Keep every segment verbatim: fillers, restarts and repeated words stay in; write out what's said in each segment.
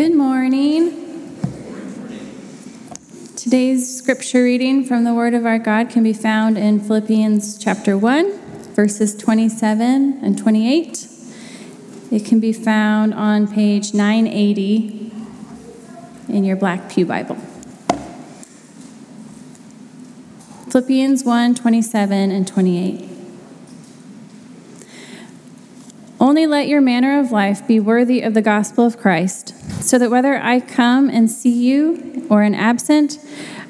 Good morning. Today's scripture reading from the Word of our God can be found in Philippians chapter one, verses twenty-seven and twenty-eight. It can be found on page nine eighty in your Black Pew Bible. Philippians one, twenty-seven and twenty-eight. Only let your manner of life be worthy of the gospel of Christ, so that whether I come and see you or am absent,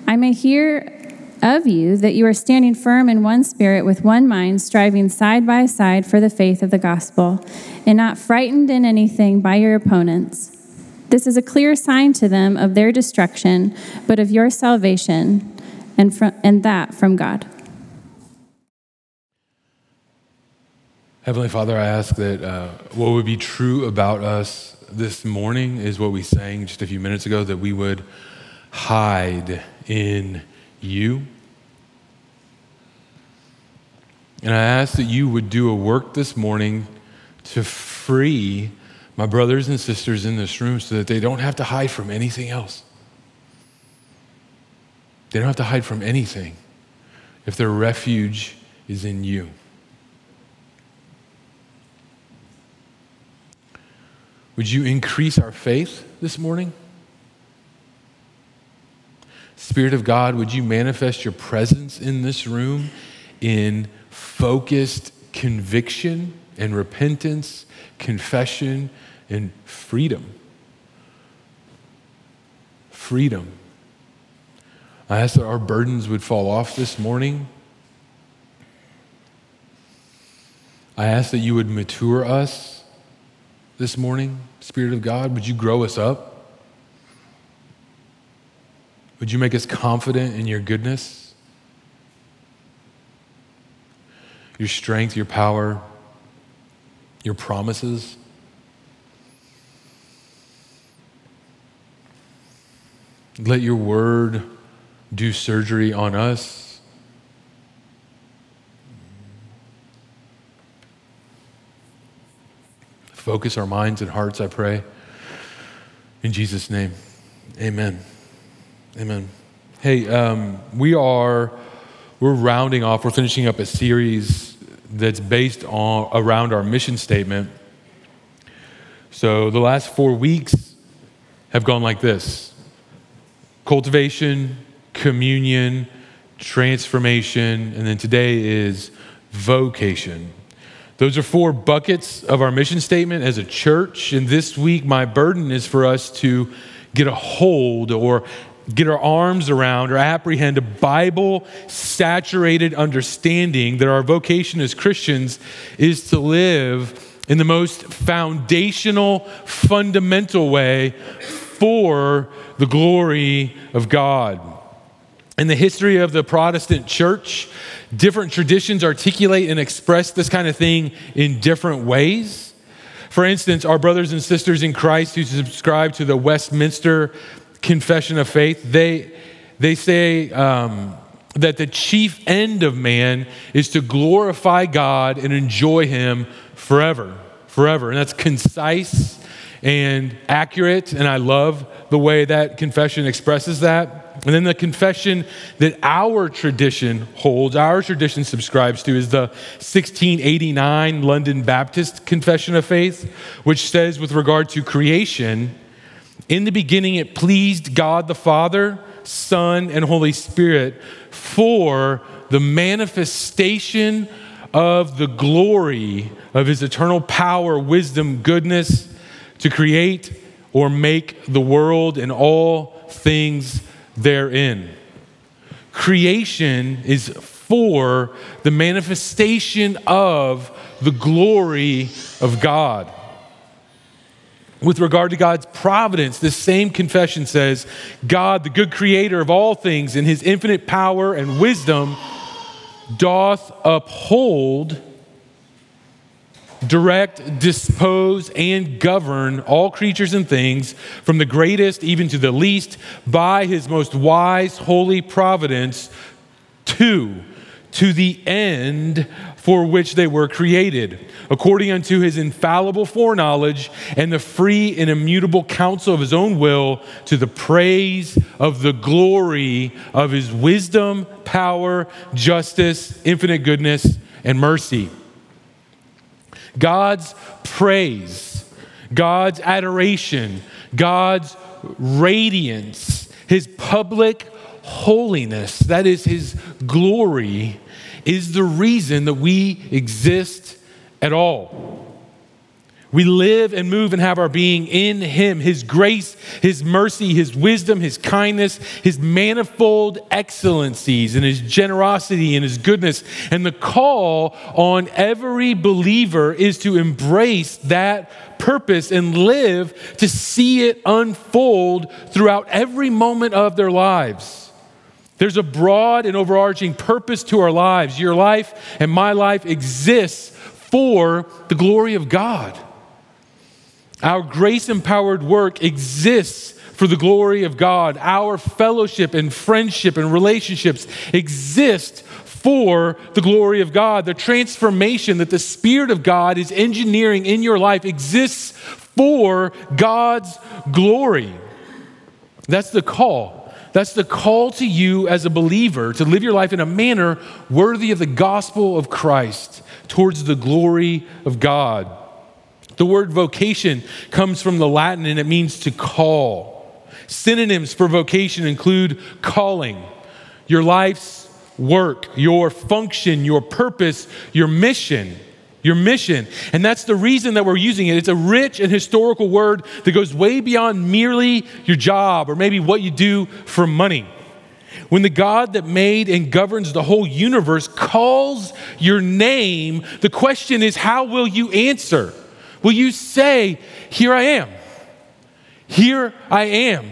I may hear of you that you are standing firm in one spirit with one mind, striving side by side for the faith of the gospel, and not frightened in anything by your opponents. This is a clear sign to them of their destruction, but of your salvation, and from, and that from God. Heavenly Father, I ask that uh, what would be true about us this morning is what we sang just a few minutes ago, that we would hide in you. And I ask that you would do a work this morning to free my brothers and sisters in this room so that they don't have to hide from anything else. They don't have to hide from anything if their refuge is in you. Would you increase our faith this morning? Spirit of God, would you manifest your presence in this room in focused conviction and repentance, confession, and freedom? Freedom. I ask that our burdens would fall off this morning. I ask that you would mature us this morning. Spirit of God, would you grow us up? Would you make us confident in your goodness, your strength, your power, your promises? Let your word do surgery on us. Focus our minds and hearts, I pray. In Jesus' name, amen. Amen. Hey, um, we are, we're rounding off, we're finishing up a series that's based on around our mission statement. So the last four weeks have gone like this: cultivation, communion, transformation, and then today is vocation. Those are four buckets of our mission statement as a church. And this week, my burden is for us to get a hold or get our arms around or apprehend a Bible-saturated understanding that our vocation as Christians is to live in the most foundational, fundamental way for the glory of God. In the history of the Protestant church, different traditions articulate and express this kind of thing in different ways. For instance, our brothers and sisters in Christ who subscribe to the Westminster Confession of Faith, they, they say um, that the chief end of man is to glorify God and enjoy him forever, forever. And that's concise and accurate, and I love the way that confession expresses that. And then the confession that our tradition holds, our tradition subscribes to, is the sixteen eighty-nine London Baptist Confession of Faith, which says with regard to creation, in the beginning it pleased God the Father, Son, and Holy Spirit for the manifestation of the glory of his eternal power, wisdom, goodness, to create or make the world and all things therein. Creation is for the manifestation of the glory of God. With regard to God's providence, this same confession says, God, the good creator of all things, in his infinite power and wisdom, doth uphold, direct, dispose, and govern all creatures and things, from the greatest even to the least, by his most wise, holy providence, to to the end for which they were created, according unto his infallible foreknowledge and the free and immutable counsel of his own will, to the praise of the glory of his wisdom, power, justice, infinite goodness, and mercy. God's praise, God's adoration, God's radiance, his public holiness, that is his glory, is the reason that we exist at all. We live and move and have our being in him. His grace, his mercy, his wisdom, his kindness, his manifold excellencies, and his generosity and his goodness. And the call on every believer is to embrace that purpose and live to see it unfold throughout every moment of their lives. There's a broad and overarching purpose to our lives. Your life and my life exists for the glory of God. Our grace-empowered work exists for the glory of God. Our fellowship and friendship and relationships exist for the glory of God. The transformation that the Spirit of God is engineering in your life exists for God's glory. That's the call. That's the call to you as a believer, to live your life in a manner worthy of the gospel of Christ, towards the glory of God. The word vocation comes from the Latin, and it means to call. Synonyms for vocation include calling, your life's work, your function, your purpose, your mission. Your mission. And that's the reason that we're using it. It's a rich and historical word that goes way beyond merely your job or maybe what you do for money. When the God that made and governs the whole universe calls your name, the question is, how will you answer? Will you say, "Here I am. Here I am"?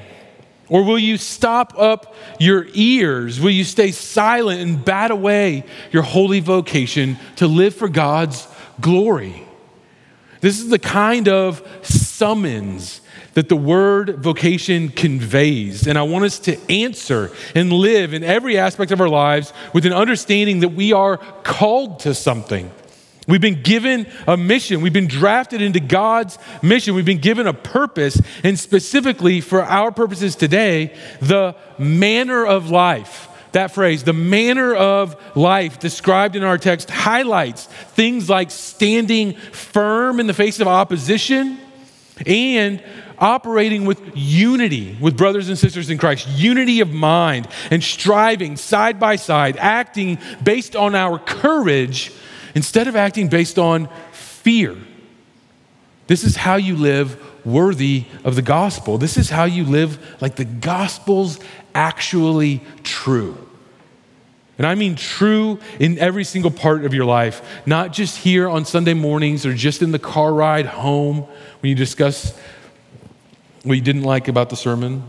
Or will you stop up your ears? Will you stay silent and bat away your holy vocation to live for God's glory? This is the kind of summons that the word vocation conveys. And I want us to answer and live in every aspect of our lives with an understanding that we are called to something. We've been given a mission. We've been drafted into God's mission. We've been given a purpose, and specifically for our purposes today, the manner of life. That phrase, the manner of life, described in our text, highlights things like standing firm in the face of opposition and operating with unity with brothers and sisters in Christ, unity of mind, and striving side by side, acting based on our courage instead of acting based on fear. This is how you live worthy of the gospel. This is how you live like the gospel's actually true. And I mean true in every single part of your life, not just here on Sunday mornings or just in the car ride home when you discuss what you didn't like about the sermon.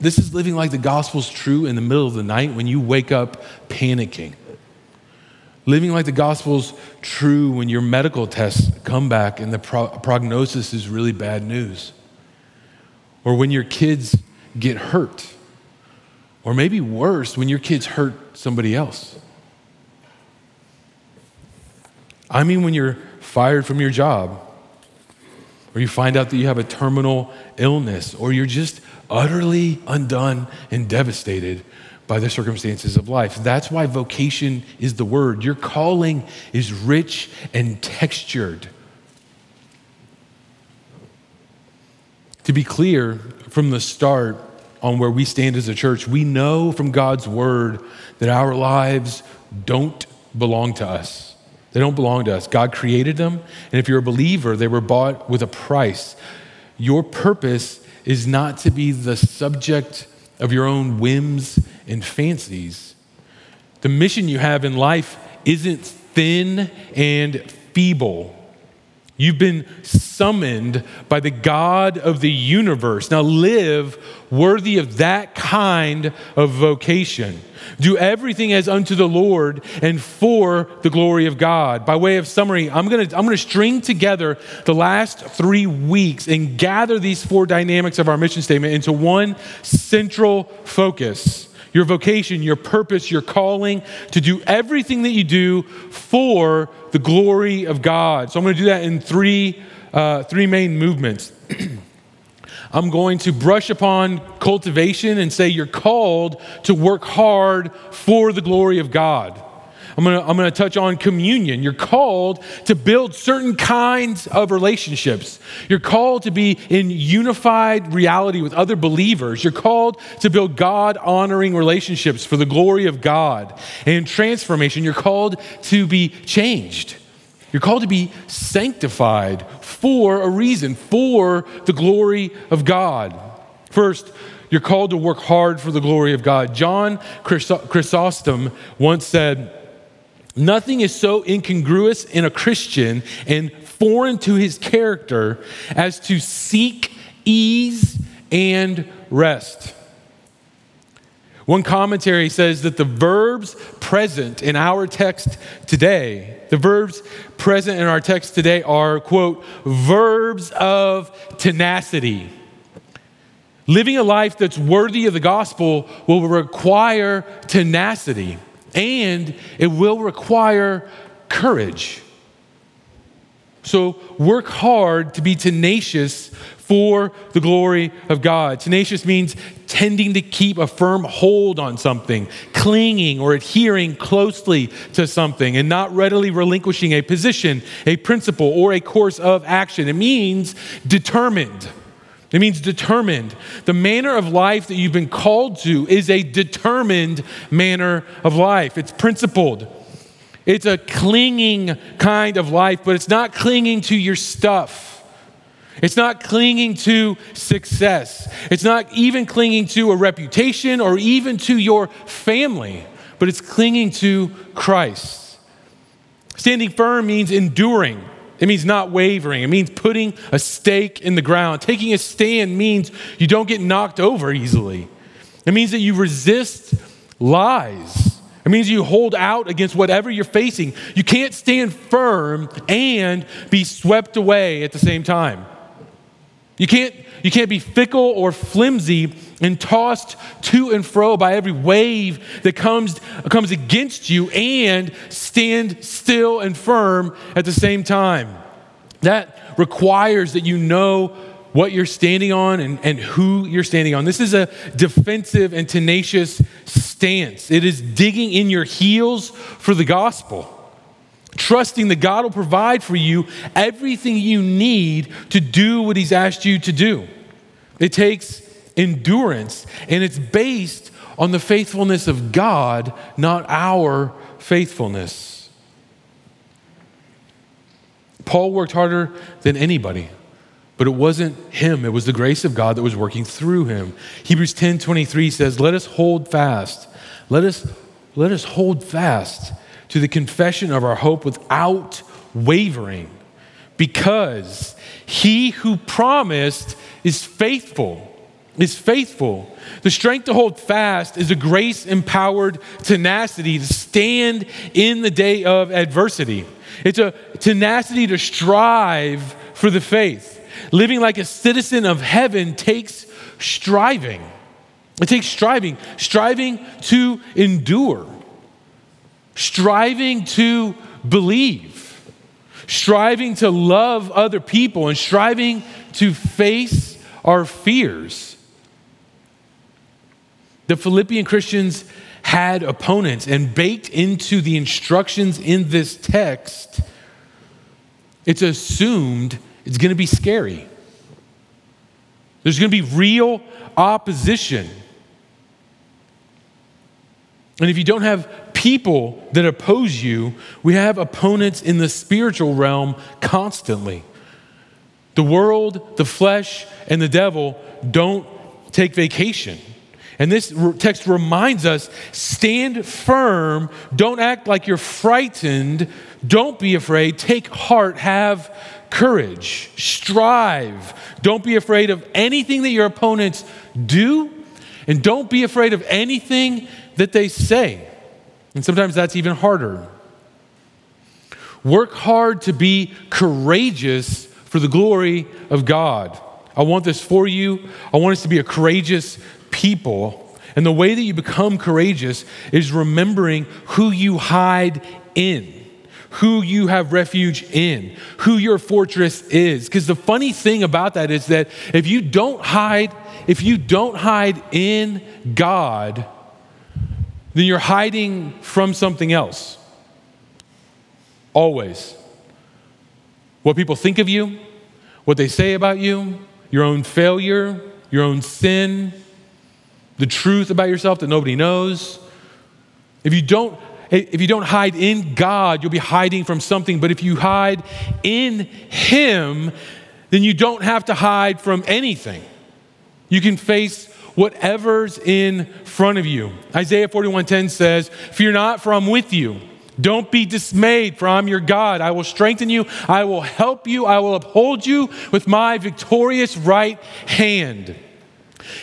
This is living like the gospel's true in the middle of the night when you wake up panicking. Living like the gospel's true when your medical tests come back and the pro- prognosis is really bad news. Or when your kids get hurt. Or maybe worse, when your kids hurt somebody else. I mean when you're fired from your job. Or you find out that you have a terminal illness. Or you're just utterly undone and devastated by the circumstances of life. That's why vocation is the word. Your calling is rich and textured. To be clear from the start on where we stand as a church, we know from God's word that our lives don't belong to us. They don't belong to us. God created them, and if you're a believer, they were bought with a price. Your purpose is not to be the subject of your own whims and fancies. The mission you have in life isn't thin and feeble. You've been summoned by the God of the universe. Now live worthy of that kind of vocation. Do everything as unto the Lord and for the glory of God. By way of summary, I'm going to I'm going to string together the last three weeks and gather these four dynamics of our mission statement into one central focus. your vocation, your purpose, your calling, to do everything that you do for the glory of God. So I'm going to do that in three, uh, three main movements. I'm going to brush upon cultivation and say you're called to work hard for the glory of God. I'm going to, I'm going to touch on communion. You're called to build certain kinds of relationships. You're called to be in unified reality with other believers. You're called to build God-honoring relationships for the glory of God. And in transformation, you're called to be changed. You're called to be sanctified for a reason, for the glory of God. First, you're called to work hard for the glory of God. John Chrysostom once said, "Nothing is so incongruous in a Christian and foreign to his character as to seek ease and rest." One commentary says that the verbs present in our text today, the verbs present in our text today are, quote, verbs of tenacity. Living a life that's worthy of the gospel will require tenacity, and it will require courage. So work hard to be tenacious for the glory of God. Tenacious means tending to keep a firm hold on something, clinging or adhering closely to something, and not readily relinquishing a position, a principle, or a course of action. It means determined. It means determined. The manner of life that you've been called to is a determined manner of life. It's principled. It's a clinging kind of life, but it's not clinging to your stuff. It's not clinging to success. It's not even clinging to a reputation or even to your family, but it's clinging to Christ. Standing firm means enduring. It means not wavering. It means putting a stake in the ground. Taking a stand means you don't get knocked over easily. It means that you resist lies. It means you hold out against whatever you're facing. You can't stand firm and be swept away at the same time. You can't, you can't be fickle or flimsy and tossed to and fro by every wave that comes, comes against you and stand still and firm at the same time. That requires that you know what you're standing on and, and who you're standing on. This is a defensive and tenacious stance. It is digging in your heels for the gospel, trusting that God will provide for you everything you need to do what he's asked you to do. It takes endurance, and it's based on the faithfulness of God, not our faithfulness. Paul worked harder than anybody, but it wasn't him. It was the grace of God that was working through him. Hebrews ten twenty-three says, let us hold fast. Let us, let us hold fast to the confession of our hope without wavering, because he who promised is faithful, is faithful. The strength to hold fast is a grace-empowered tenacity to stand in the day of adversity. It's a tenacity to strive for the faith. Living like a citizen of heaven takes striving. It takes striving, striving to endure, striving to believe, striving to love other people, and striving to face our fears. The Philippian Christians had opponents, and baked into the instructions in this text, it's assumed it's going to be scary. There's going to be real opposition. And if you don't have people that oppose you, we have opponents in the spiritual realm constantly. The world, the flesh, and the devil don't take vacation. And this text reminds us, stand firm, don't act like you're frightened, don't be afraid, take heart, have courage, strive. Don't be afraid of anything that your opponents do, and don't be afraid of anything that they say. And sometimes that's even harder. Work hard to be courageous for the glory of God. I want this for you. I want us to be a courageous people. And the way that you become courageous is remembering who you hide in, who you have refuge in, who your fortress is. Because the funny thing about that is that if you don't hide, if you don't hide in God, then you're hiding from something else. Always. What people think of you, what they say about you, your own failure, your own sin, the truth about yourself that nobody knows. If you don't If you don't hide in God, you'll be hiding from something. But if you hide in Him, then you don't have to hide from anything. You can face whatever's in front of you. Isaiah forty-one ten says, "Fear not, for I'm with you. Don't be dismayed, for I'm your God. I will strengthen you. I will help you. I will uphold you with my victorious right hand."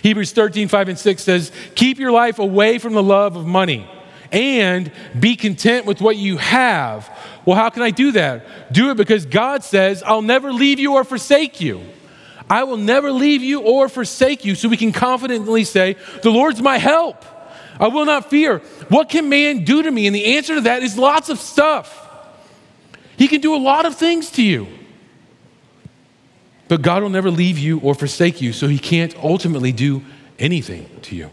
Hebrews thirteen five and six says, "Keep your life away from the love of money, and be content with what you have." Well, how can I do that? Do it because God says, "I'll never leave you or forsake you." I will never leave you or forsake you. So we can confidently say, "The Lord's my help. I will not fear. What can man do to me?" And the answer to that is lots of stuff. He can do a lot of things to you. But God will never leave you or forsake you, so He can't ultimately do anything to you.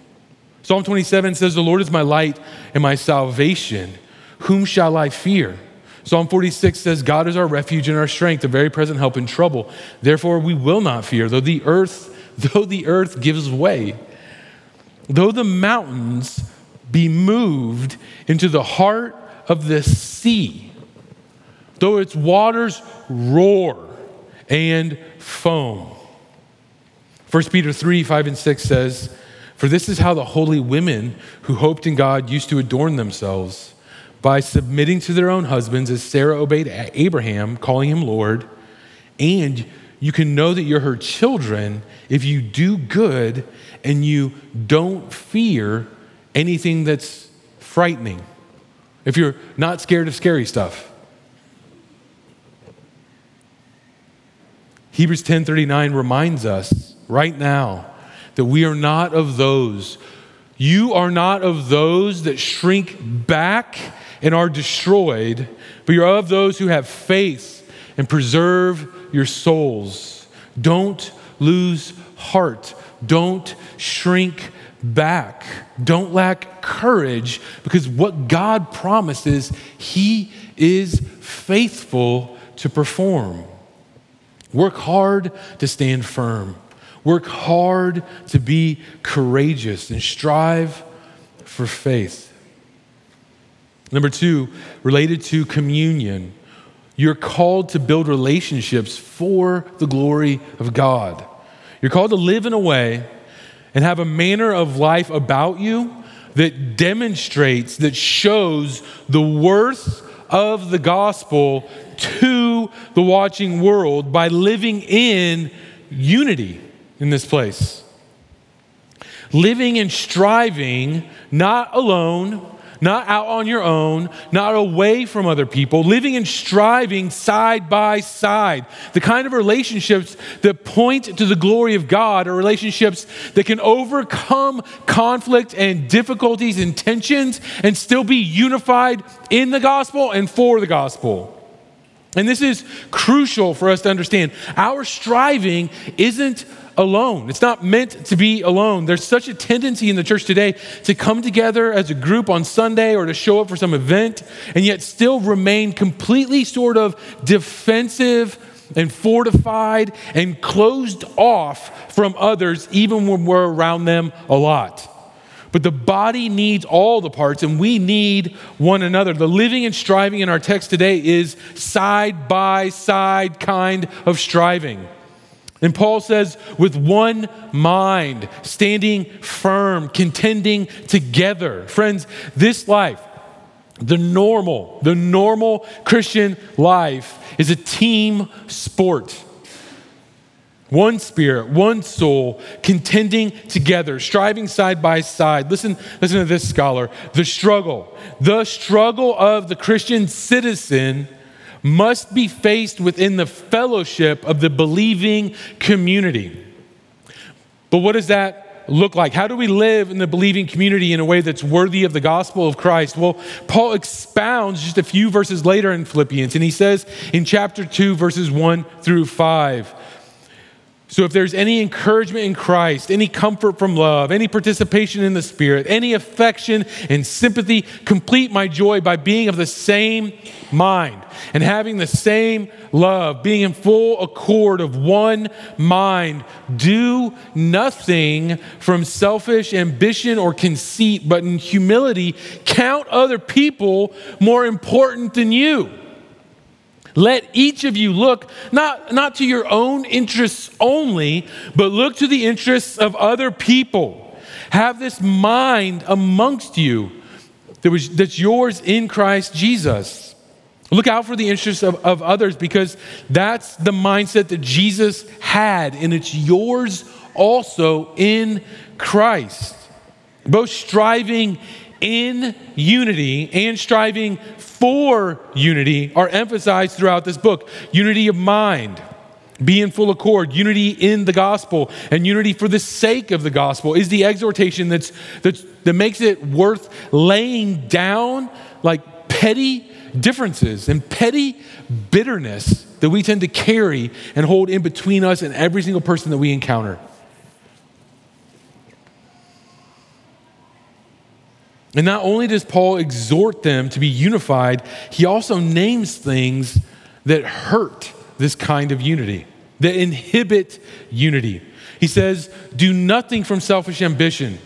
Psalm twenty-seven says, "The Lord is my light and my salvation. Whom shall I fear?" Psalm forty-six says, "God is our refuge and our strength, a very present help in trouble. Therefore, we will not fear, though the earth, though the earth gives way, though the mountains be moved into the heart of the sea, though its waters roar and foam." First Peter three five and six says, "For this is how the holy women who hoped in God used to adorn themselves, by submitting to their own husbands as Sarah obeyed Abraham, calling him Lord. And you can know that you're her children if you do good and you don't fear anything that's frightening." If you're not scared of scary stuff. Hebrews ten thirty-nine reminds us right now that we are not of those. You are not of those that shrink back and are destroyed, but you're of those who have faith and preserve your souls. Don't lose heart. Don't shrink back. Don't lack courage, because what God promises, He is faithful to perform. Work hard to stand firm. Work hard to be courageous and strive for faith. Number two, related to communion, you're called to build relationships for the glory of God. You're called to live in a way and have a manner of life about you that demonstrates, that shows the worth of the gospel to the watching world by living in unity. In this place, living and striving, not alone, not out on your own, not away from other people, living and striving side by side. The kind of relationships that point to the glory of God are relationships that can overcome conflict and difficulties and tensions and still be unified in the gospel and for the gospel. And this is crucial for us to understand. Our striving isn't alone. It's not meant to be alone. There's such a tendency in the church today to come together as a group on Sunday or to show up for some event and yet still remain completely sort of defensive and fortified and closed off from others, even when we're around them a lot. But the body needs all the parts, and we need one another. The living and striving in our text today is side-by-side kind of striving. And Paul says, with one mind, standing firm, contending together. Friends, this life, the normal, the normal Christian life is a team sport. One spirit, one soul, contending together, striving side by side. Listen, listen to this scholar. The struggle, the struggle of the Christian citizen must be faced within the fellowship of the believing community. But what does that look like? How do we live in the believing community in a way that's worthy of the gospel of Christ? Well, Paul expounds just a few verses later in Philippians, and he says in chapter two, verses one through five, so if there's any encouragement in Christ, any comfort from love, any participation in the Spirit, any affection and sympathy, complete my joy by being of the same mind and having the same love, being in full accord of one mind. Do nothing from selfish ambition or conceit, but in humility, count other people more important than you. Let each of you look not, not to your own interests only, but look to the interests of other people. Have this mind amongst you that was, that's yours in Christ Jesus. Look out for the interests of, of others, because that's the mindset that Jesus had, and it's yours also in Christ. Both striving in unity and striving for unity are emphasized throughout this book. Unity of mind, be in full accord, unity in the gospel, and unity for the sake of the gospel is the exhortation that's, that's that makes it worth laying down like petty differences and petty bitterness that we tend to carry and hold in between us and every single person that we encounter. And not only does Paul exhort them to be unified, he also names things that hurt this kind of unity, that inhibit unity. He says, do nothing from selfish ambition,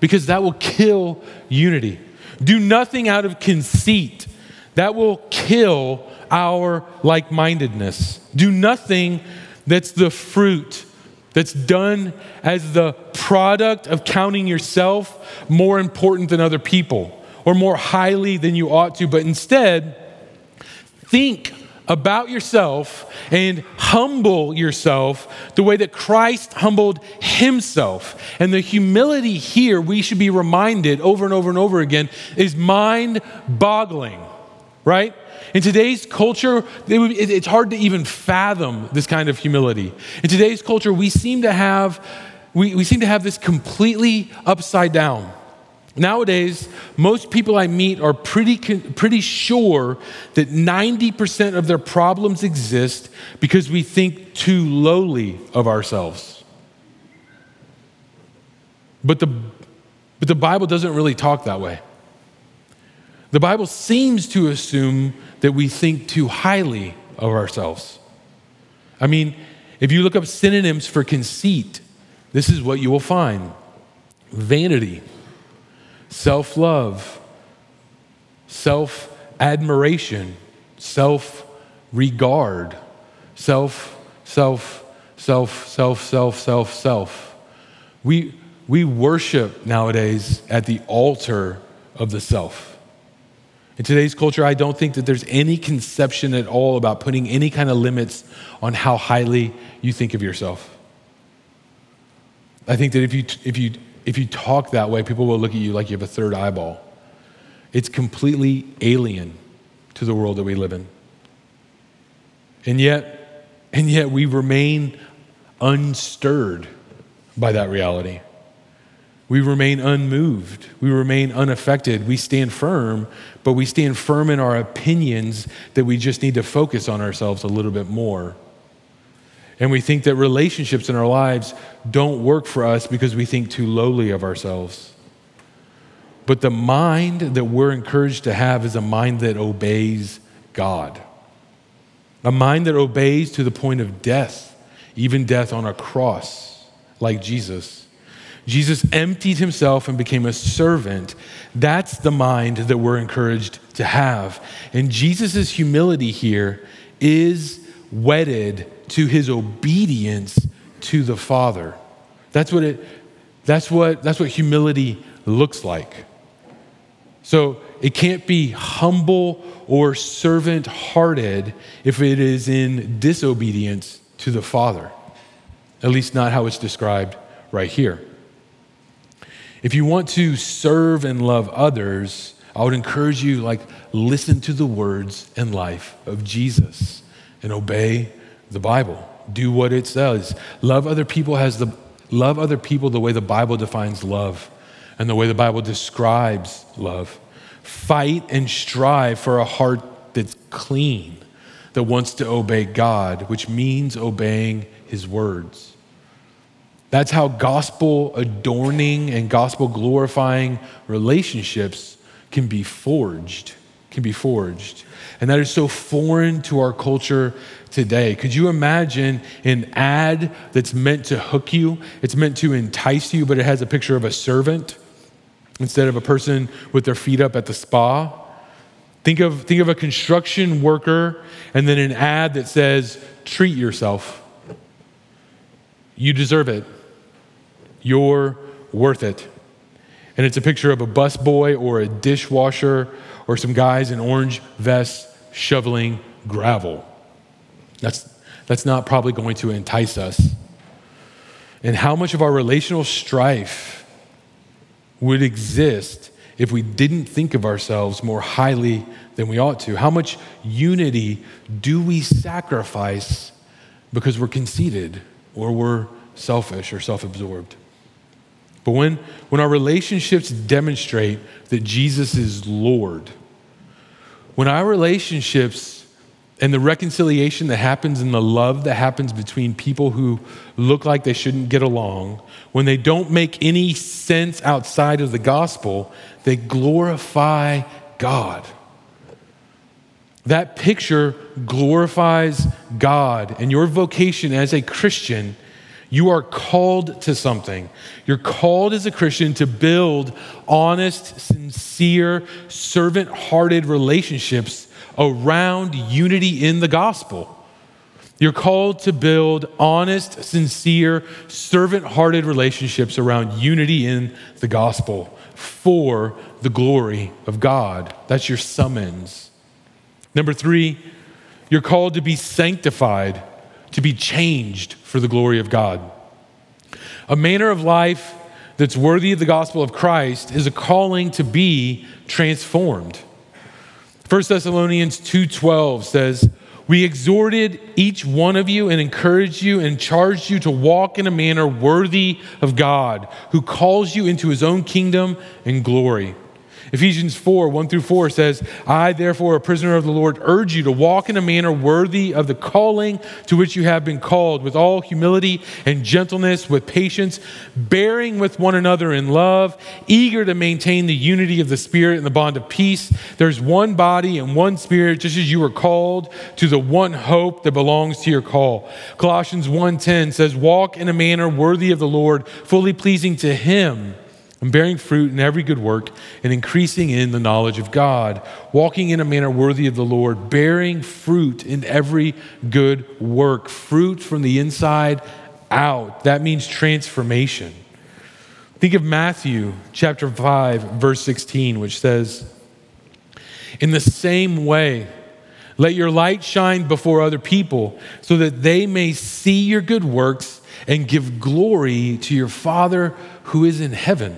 because that will kill unity. Do nothing out of conceit. That will kill our like-mindedness. Do nothing that's the fruit that's done as the product of counting yourself more important than other people or more highly than you ought to, but instead think about yourself and humble yourself the way that Christ humbled himself. And the humility here, we should be reminded over and over and over again, is mind-boggling, right? In today's culture, it's hard to even fathom this kind of humility. In today's culture, we seem to have we, we seem to have this completely upside down. Nowadays, most people I meet are pretty pretty sure that ninety percent of their problems exist because we think too lowly of ourselves. But the but the Bible doesn't really talk that way. The Bible seems to assume that we think too highly of ourselves. I mean, if you look up synonyms for conceit, this is what you will find: vanity, self-love, self-admiration, self-regard, self, self, self, self, self, self, self. We, we worship nowadays at the altar of the self. In today's culture, I don't think that there's any conception at all about putting any kind of limits on how highly you think of yourself. I think that if you if you if you talk that way, people will look at you like you have a third eyeball. It's completely alien to the world that we live in. And yet, and yet we remain unstirred by that reality. We remain unmoved. We remain unaffected. We stand firm, but we stand firm in our opinions that we just need to focus on ourselves a little bit more. And we think that relationships in our lives don't work for us because we think too lowly of ourselves. But the mind that we're encouraged to have is a mind that obeys God, a mind that obeys to the point of death, even death on a cross, like Jesus. Jesus emptied himself and became a servant. That's the mind that we're encouraged to have. And Jesus' humility here is wedded to his obedience to the Father. That's what it, that's what, that's what humility looks like. So it can't be humble or servant-hearted if it is in disobedience to the Father, at least not how it's described right here. If you want to serve and love others, I would encourage you, like, listen to the words and life of Jesus and obey the Bible. Do what it says. Love other people has the Love other people the way the Bible defines love and the way the Bible describes love. Fight and strive for a heart that's clean, that wants to obey God, which means obeying his words. That's how gospel adorning and gospel glorifying relationships can be forged, can be forged. And that is so foreign to our culture today. Could you imagine an ad that's meant to hook you? It's meant to entice you, but it has a picture of a servant instead of a person with their feet up at the spa. Think of, think of a construction worker and then an ad that says, treat yourself. You deserve it. You're worth it. And it's a picture of a busboy or a dishwasher or some guys in orange vests shoveling gravel. That's, that's not probably going to entice us. And how much of our relational strife would exist if we didn't think of ourselves more highly than we ought to? How much unity do we sacrifice because we're conceited or we're selfish or self-absorbed? But when, when our relationships demonstrate that Jesus is Lord, when our relationships and the reconciliation that happens and the love that happens between people who look like they shouldn't get along, when they don't make any sense outside of the gospel, they glorify God. That picture glorifies God, and your vocation as a Christian, you are called to something. You're called as a Christian to build honest, sincere, servant-hearted relationships around unity in the gospel. You're called to build honest, sincere, servant-hearted relationships around unity in the gospel for the glory of God. That's your summons. Number three, you're called to be sanctified, to be changed for the glory of God. A manner of life that's worthy of the gospel of Christ is a calling to be transformed. First Thessalonians two twelve says, "We exhorted each one of you and encouraged you and charged you to walk in a manner worthy of God, who calls you into his own kingdom and glory." Ephesians four, one through four says, "I, therefore, a prisoner of the Lord, urge you to walk in a manner worthy of the calling to which you have been called, with all humility and gentleness, with patience, bearing with one another in love, eager to maintain the unity of the Spirit and the bond of peace. There's one body and one Spirit, just as you were called to the one hope that belongs to your call." Colossians one ten says, "Walk in a manner worthy of the Lord, fully pleasing to him, and bearing fruit in every good work and increasing in the knowledge of God," walking in a manner worthy of the Lord, bearing fruit in every good work, fruit from the inside out. That means transformation. Think of Matthew chapter five, verse sixteen, which says, "In the same way, let your light shine before other people so that they may see your good works and give glory to your Father who is in heaven."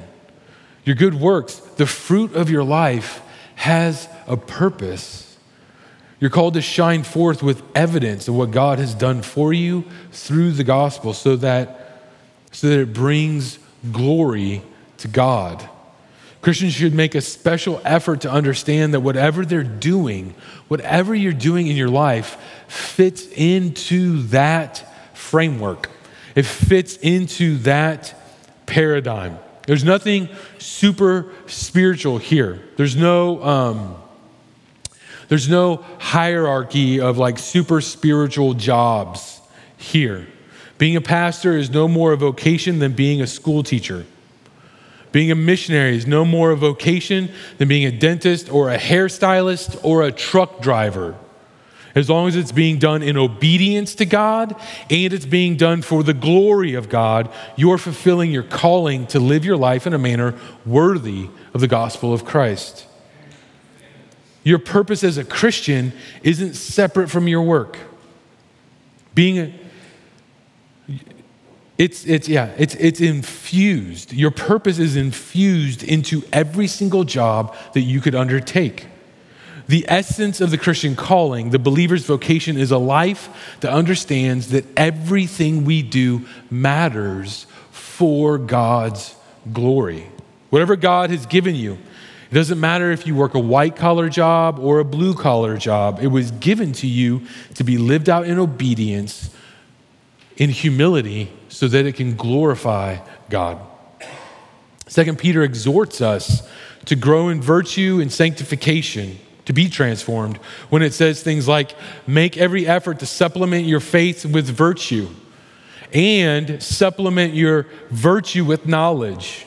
Your good works, the fruit of your life, has a purpose. You're called to shine forth with evidence of what God has done for you through the gospel so that, so that it brings glory to God. Christians should make a special effort to understand that whatever they're doing, whatever you're doing in your life, fits into that framework. It fits into that paradigm. There's nothing super spiritual here. There's no um, there's no hierarchy of like super spiritual jobs here. Being a pastor is no more a vocation than being a school teacher. Being a missionary is no more a vocation than being a dentist or a hairstylist or a truck driver. As long as it's being done in obedience to God and it's being done for the glory of God, you're fulfilling your calling to live your life in a manner worthy of the gospel of Christ. Your purpose as a Christian isn't separate from your work. Being a, it's it's yeah, it's it's infused. Your purpose is infused into every single job that you could undertake. The essence of the Christian calling, the believer's vocation, is a life that understands that everything we do matters for God's glory. Whatever God has given you, it doesn't matter if you work a white-collar job or a blue-collar job. It was given to you to be lived out in obedience, in humility, so that it can glorify God. Second Peter exhorts us to grow in virtue and sanctification, to be transformed, when it says things like, make every effort to supplement your faith with virtue and supplement your virtue with knowledge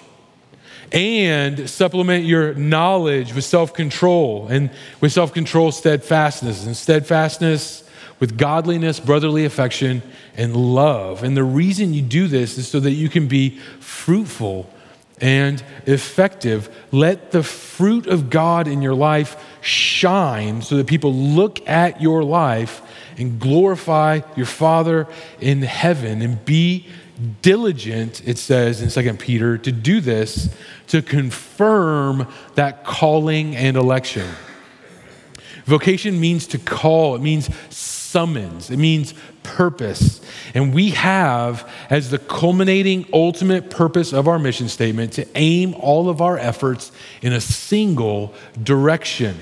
and supplement your knowledge with self-control and with self-control, steadfastness and steadfastness with godliness, brotherly affection, and love. And the reason you do this is so that you can be fruitful and effective. Let the fruit of God in your life shine so that people look at your life and glorify your Father in heaven. And be diligent, it says in Second Peter, to do this, to confirm that calling and election. Vocation means to call. It means summons. It means purpose. And we have, as the culminating ultimate purpose of our mission statement, to aim all of our efforts in a single direction.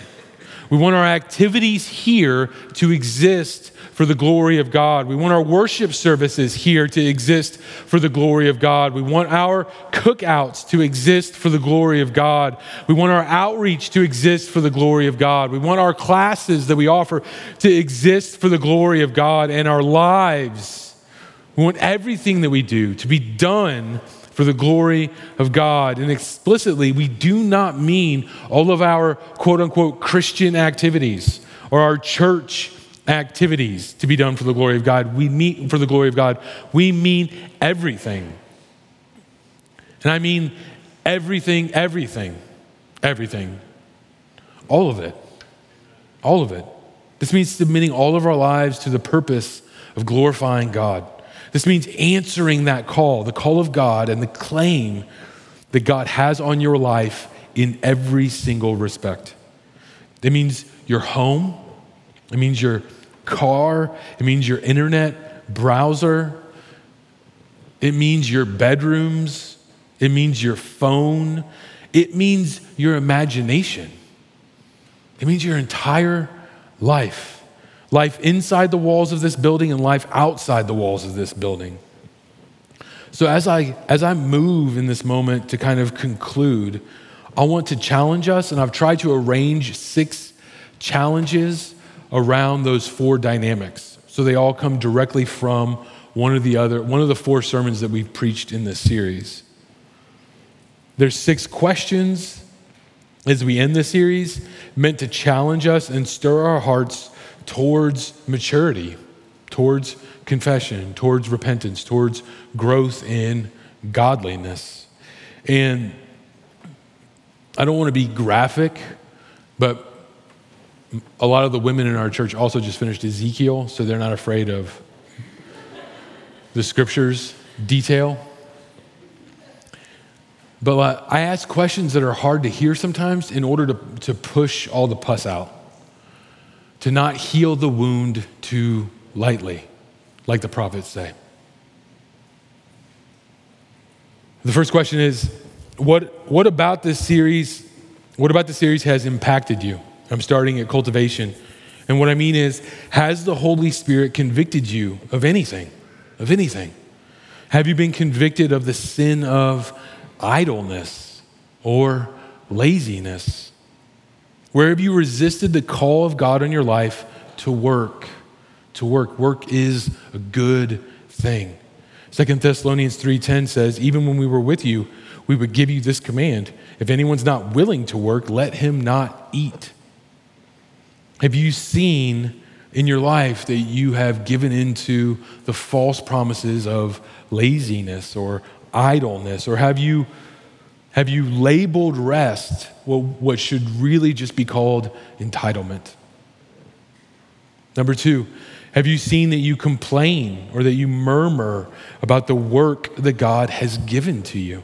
We want our activities here to exist for the glory of God. We want our worship services here to exist for the glory of God. We want our cookouts to exist for the glory of God. We want our outreach to exist for the glory of God. We want our classes that we offer to exist for the glory of God, and our lives. We want everything that we do to be done for the glory of God. And explicitly, we do not mean all of our quote-unquote Christian activities or our church activities to be done for the glory of God. We mean for the glory of God. We mean everything. And I mean everything, everything, everything. All of it. All of it. This means submitting all of our lives to the purpose of glorifying God. This means answering that call, the call of God and the claim that God has on your life in every single respect. It means your home. It means your car. It means your internet browser. It means your bedrooms. It means your phone. It means your imagination. It means your entire life. Life inside the walls of this building and life outside the walls of this building. So as I as I move in this moment to kind of conclude, I want to challenge us, and I've tried to arrange six challenges around those four dynamics. So they all come directly from one of the other, one of the four sermons that we've preached in this series. There's six questions as we end this series meant to challenge us and stir our hearts towards maturity, towards confession, towards repentance, towards growth in godliness. And I don't want to be graphic, but a lot of the women in our church also just finished Ezekiel, so they're not afraid of the scriptures detail. But uh, I ask questions that are hard to hear sometimes in order to, to push all the pus out, to not heal the wound too lightly, like the prophets say. The first question is, what, what about this series, what about the series has impacted you? I'm starting at cultivation. And what I mean is, has the Holy Spirit convicted you of anything, of anything? Have you been convicted of the sin of idleness or laziness? Where have you resisted the call of God in your life to work? To work. Work is a good thing. Second Thessalonians three ten says, even when we were with you, we would give you this command. If anyone's not willing to work, let him not eat. Have you seen in your life that you have given into the false promises of laziness or idleness? Or have you Have you labeled rest what should really just be called entitlement? Number two, have you seen that you complain or that you murmur about the work that God has given to you?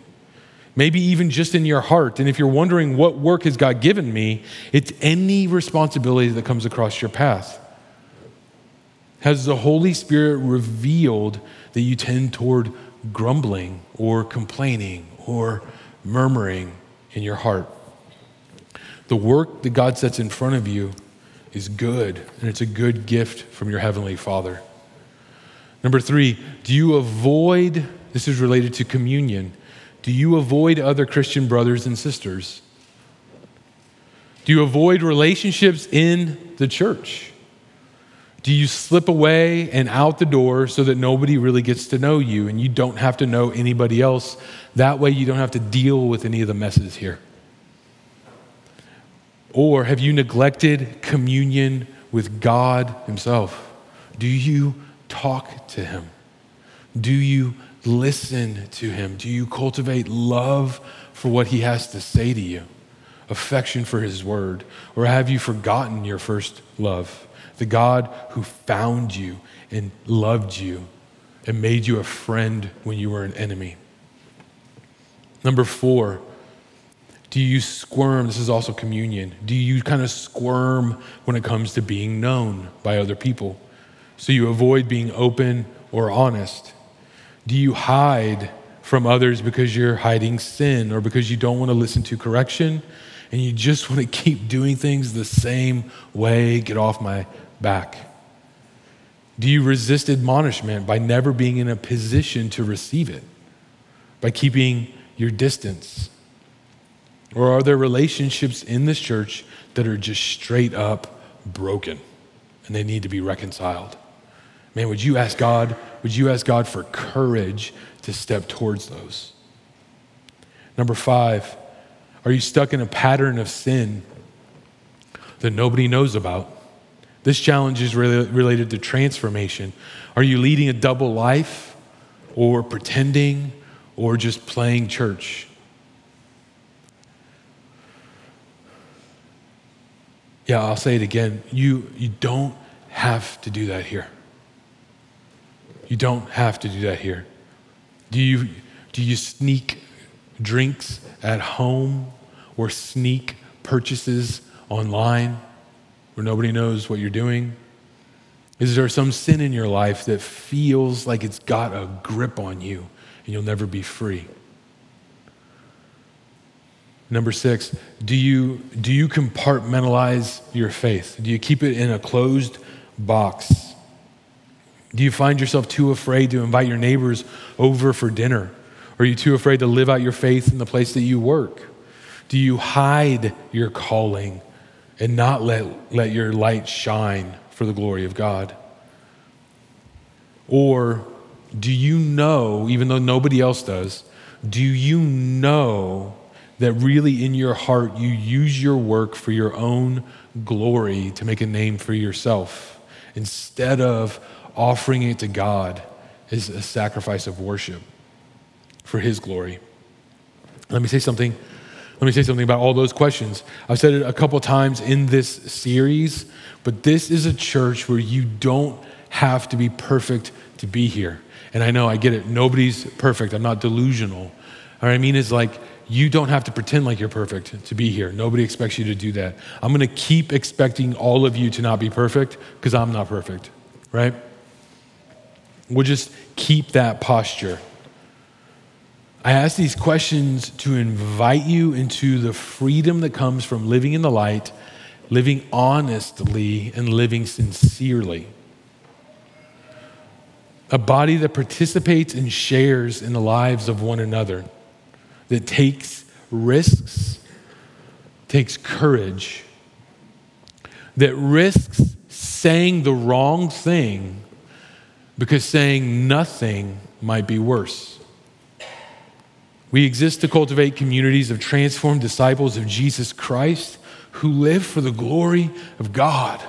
Maybe even just in your heart. And if you're wondering what work has God given me, it's any responsibility that comes across your path. Has the Holy Spirit revealed that you tend toward grumbling or complaining or murmuring in your heart? The work that God sets in front of you is good, and it's a good gift from your Heavenly Father. Number three, do you avoid, this is related to communion, do you avoid other Christian brothers and sisters? Do you avoid relationships in the church? Do you slip away and out the door so that nobody really gets to know you and you don't have to know anybody else? That way you don't have to deal with any of the messes here. Or have you neglected communion with God Himself? Do you talk to Him? Do you listen to Him? Do you cultivate love for what He has to say to you? Affection for His word? Or have you forgotten your first love? The God who found you and loved you and made you a friend when you were an enemy. Number four, do you squirm? This is also communion. Do you kind of squirm when it comes to being known by other people? So you avoid being open or honest. Do you hide from others because you're hiding sin or because you don't want to listen to correction and you just want to keep doing things the same way? Get off my back. Do you resist admonishment by never being in a position to receive it, by keeping your distance? Or are there relationships in this church that are just straight up broken and they need to be reconciled? Man, would you ask God, would you ask God for courage to step towards those? Number five, are you stuck in a pattern of sin that nobody knows about? This challenge is really related to transformation. Are you leading a double life or pretending or just playing church? Yeah, I'll say it again. You, you don't have to do that here. You don't have to do that here. Do you, do you sneak drinks at home or sneak purchases online where nobody knows what you're doing? Is there some sin in your life that feels like it's got a grip on you and you'll never be free? Number six, do you do you compartmentalize your faith? Do you keep it in a closed box? Do you find yourself too afraid to invite your neighbors over for dinner? Are you too afraid to live out your faith in the place that you work? Do you hide your calling and not let, let your light shine for the glory of God? Or do you know, even though nobody else does, do you know that really in your heart you use your work for your own glory to make a name for yourself instead of offering it to God as a sacrifice of worship for His glory? Let me say something. Let me say something about all those questions. I've said it a couple times in this series, but this is a church where you don't have to be perfect to be here. And I know, I get it. Nobody's perfect. I'm not delusional. What I mean is, like, you don't have to pretend like you're perfect to be here. Nobody expects you to do that. I'm going to keep expecting all of you to not be perfect because I'm not perfect, right? We'll just keep that posture. I ask these questions to invite you into the freedom that comes from living in the light, living honestly, and living sincerely. A body that participates and shares in the lives of one another, that takes risks, takes courage, that risks saying the wrong thing because saying nothing might be worse. We exist to cultivate communities of transformed disciples of Jesus Christ who live for the glory of God,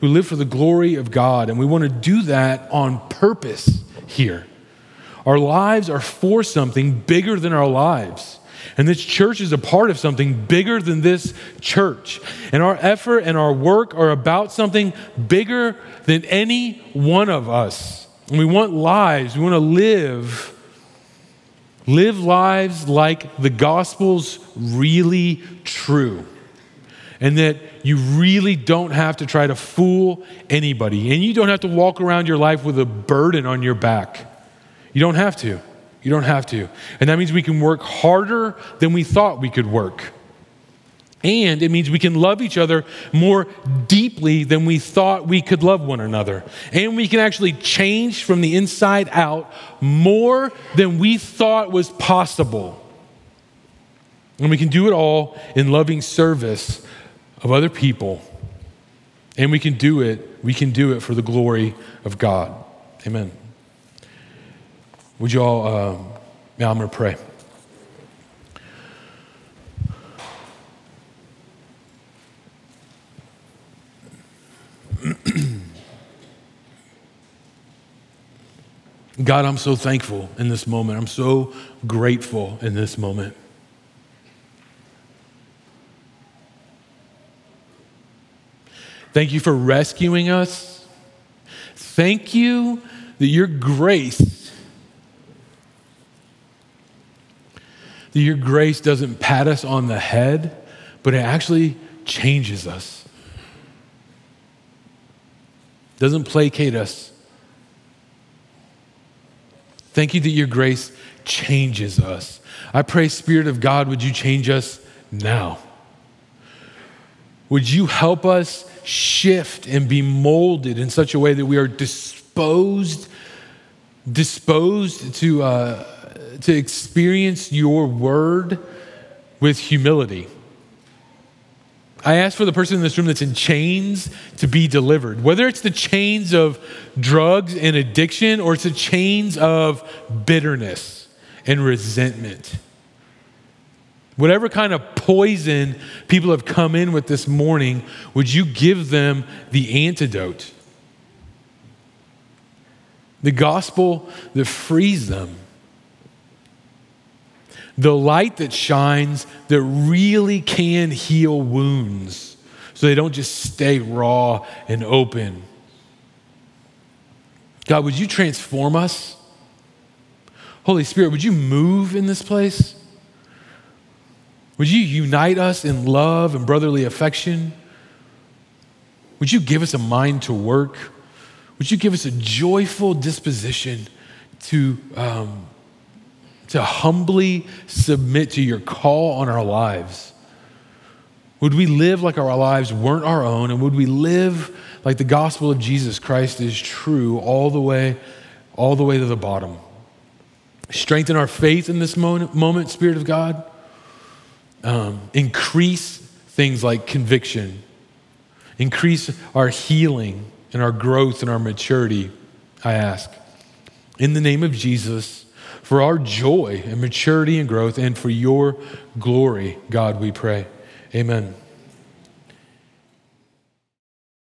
who live for the glory of God. And we want to do that on purpose here. Our lives are for something bigger than our lives. And this church is a part of something bigger than this church. And our effort and our work are about something bigger than any one of us. And we want lives. We want to live, live lives like the gospel's really true. and that you really don't have to try to fool anybody, and you don't have to walk around your life with a burden on your back. You don't have to. You don't have to. And that means we can work harder than we thought we could work. And it means we can love each other more deeply than we thought we could love one another. And we can actually change from the inside out more than we thought was possible. And we can do it all in loving service of other people. And we can do it, we can do it for the glory of God. Amen. Would you all, um, now I'm going to pray. God, I'm so thankful in this moment. I'm so grateful in this moment. Thank you for rescuing us. Thank you that your grace, that your grace doesn't pat us on the head, but it actually changes us. Doesn't placate us. Thank you that your grace changes us. I pray, Spirit of God, would you change us now? Would you help us shift and be molded in such a way that we are disposed, disposed to, uh, to experience your word with humility? I ask for the person in this room that's in chains to be delivered, whether it's the chains of drugs and addiction or it's the chains of bitterness and resentment. Whatever kind of poison people have come in with this morning, would you give them the antidote? The gospel that frees them. The light that shines that really can heal wounds so they don't just stay raw and open. God, would you transform us? Holy Spirit, would you move in this place? Would you unite us in love and brotherly affection? Would you give us a mind to work? Would you give us a joyful disposition to... Um, to humbly submit to your call on our lives? Would we live like our lives weren't our own, and would we live like the gospel of Jesus Christ is true all the way, all the way to the bottom? Strengthen our faith in this moment, moment Spirit of God. Um, increase things like conviction. Increase our healing and our growth and our maturity, I ask. In the name of Jesus, for our joy and maturity and growth, and for your glory, God, we pray. Amen.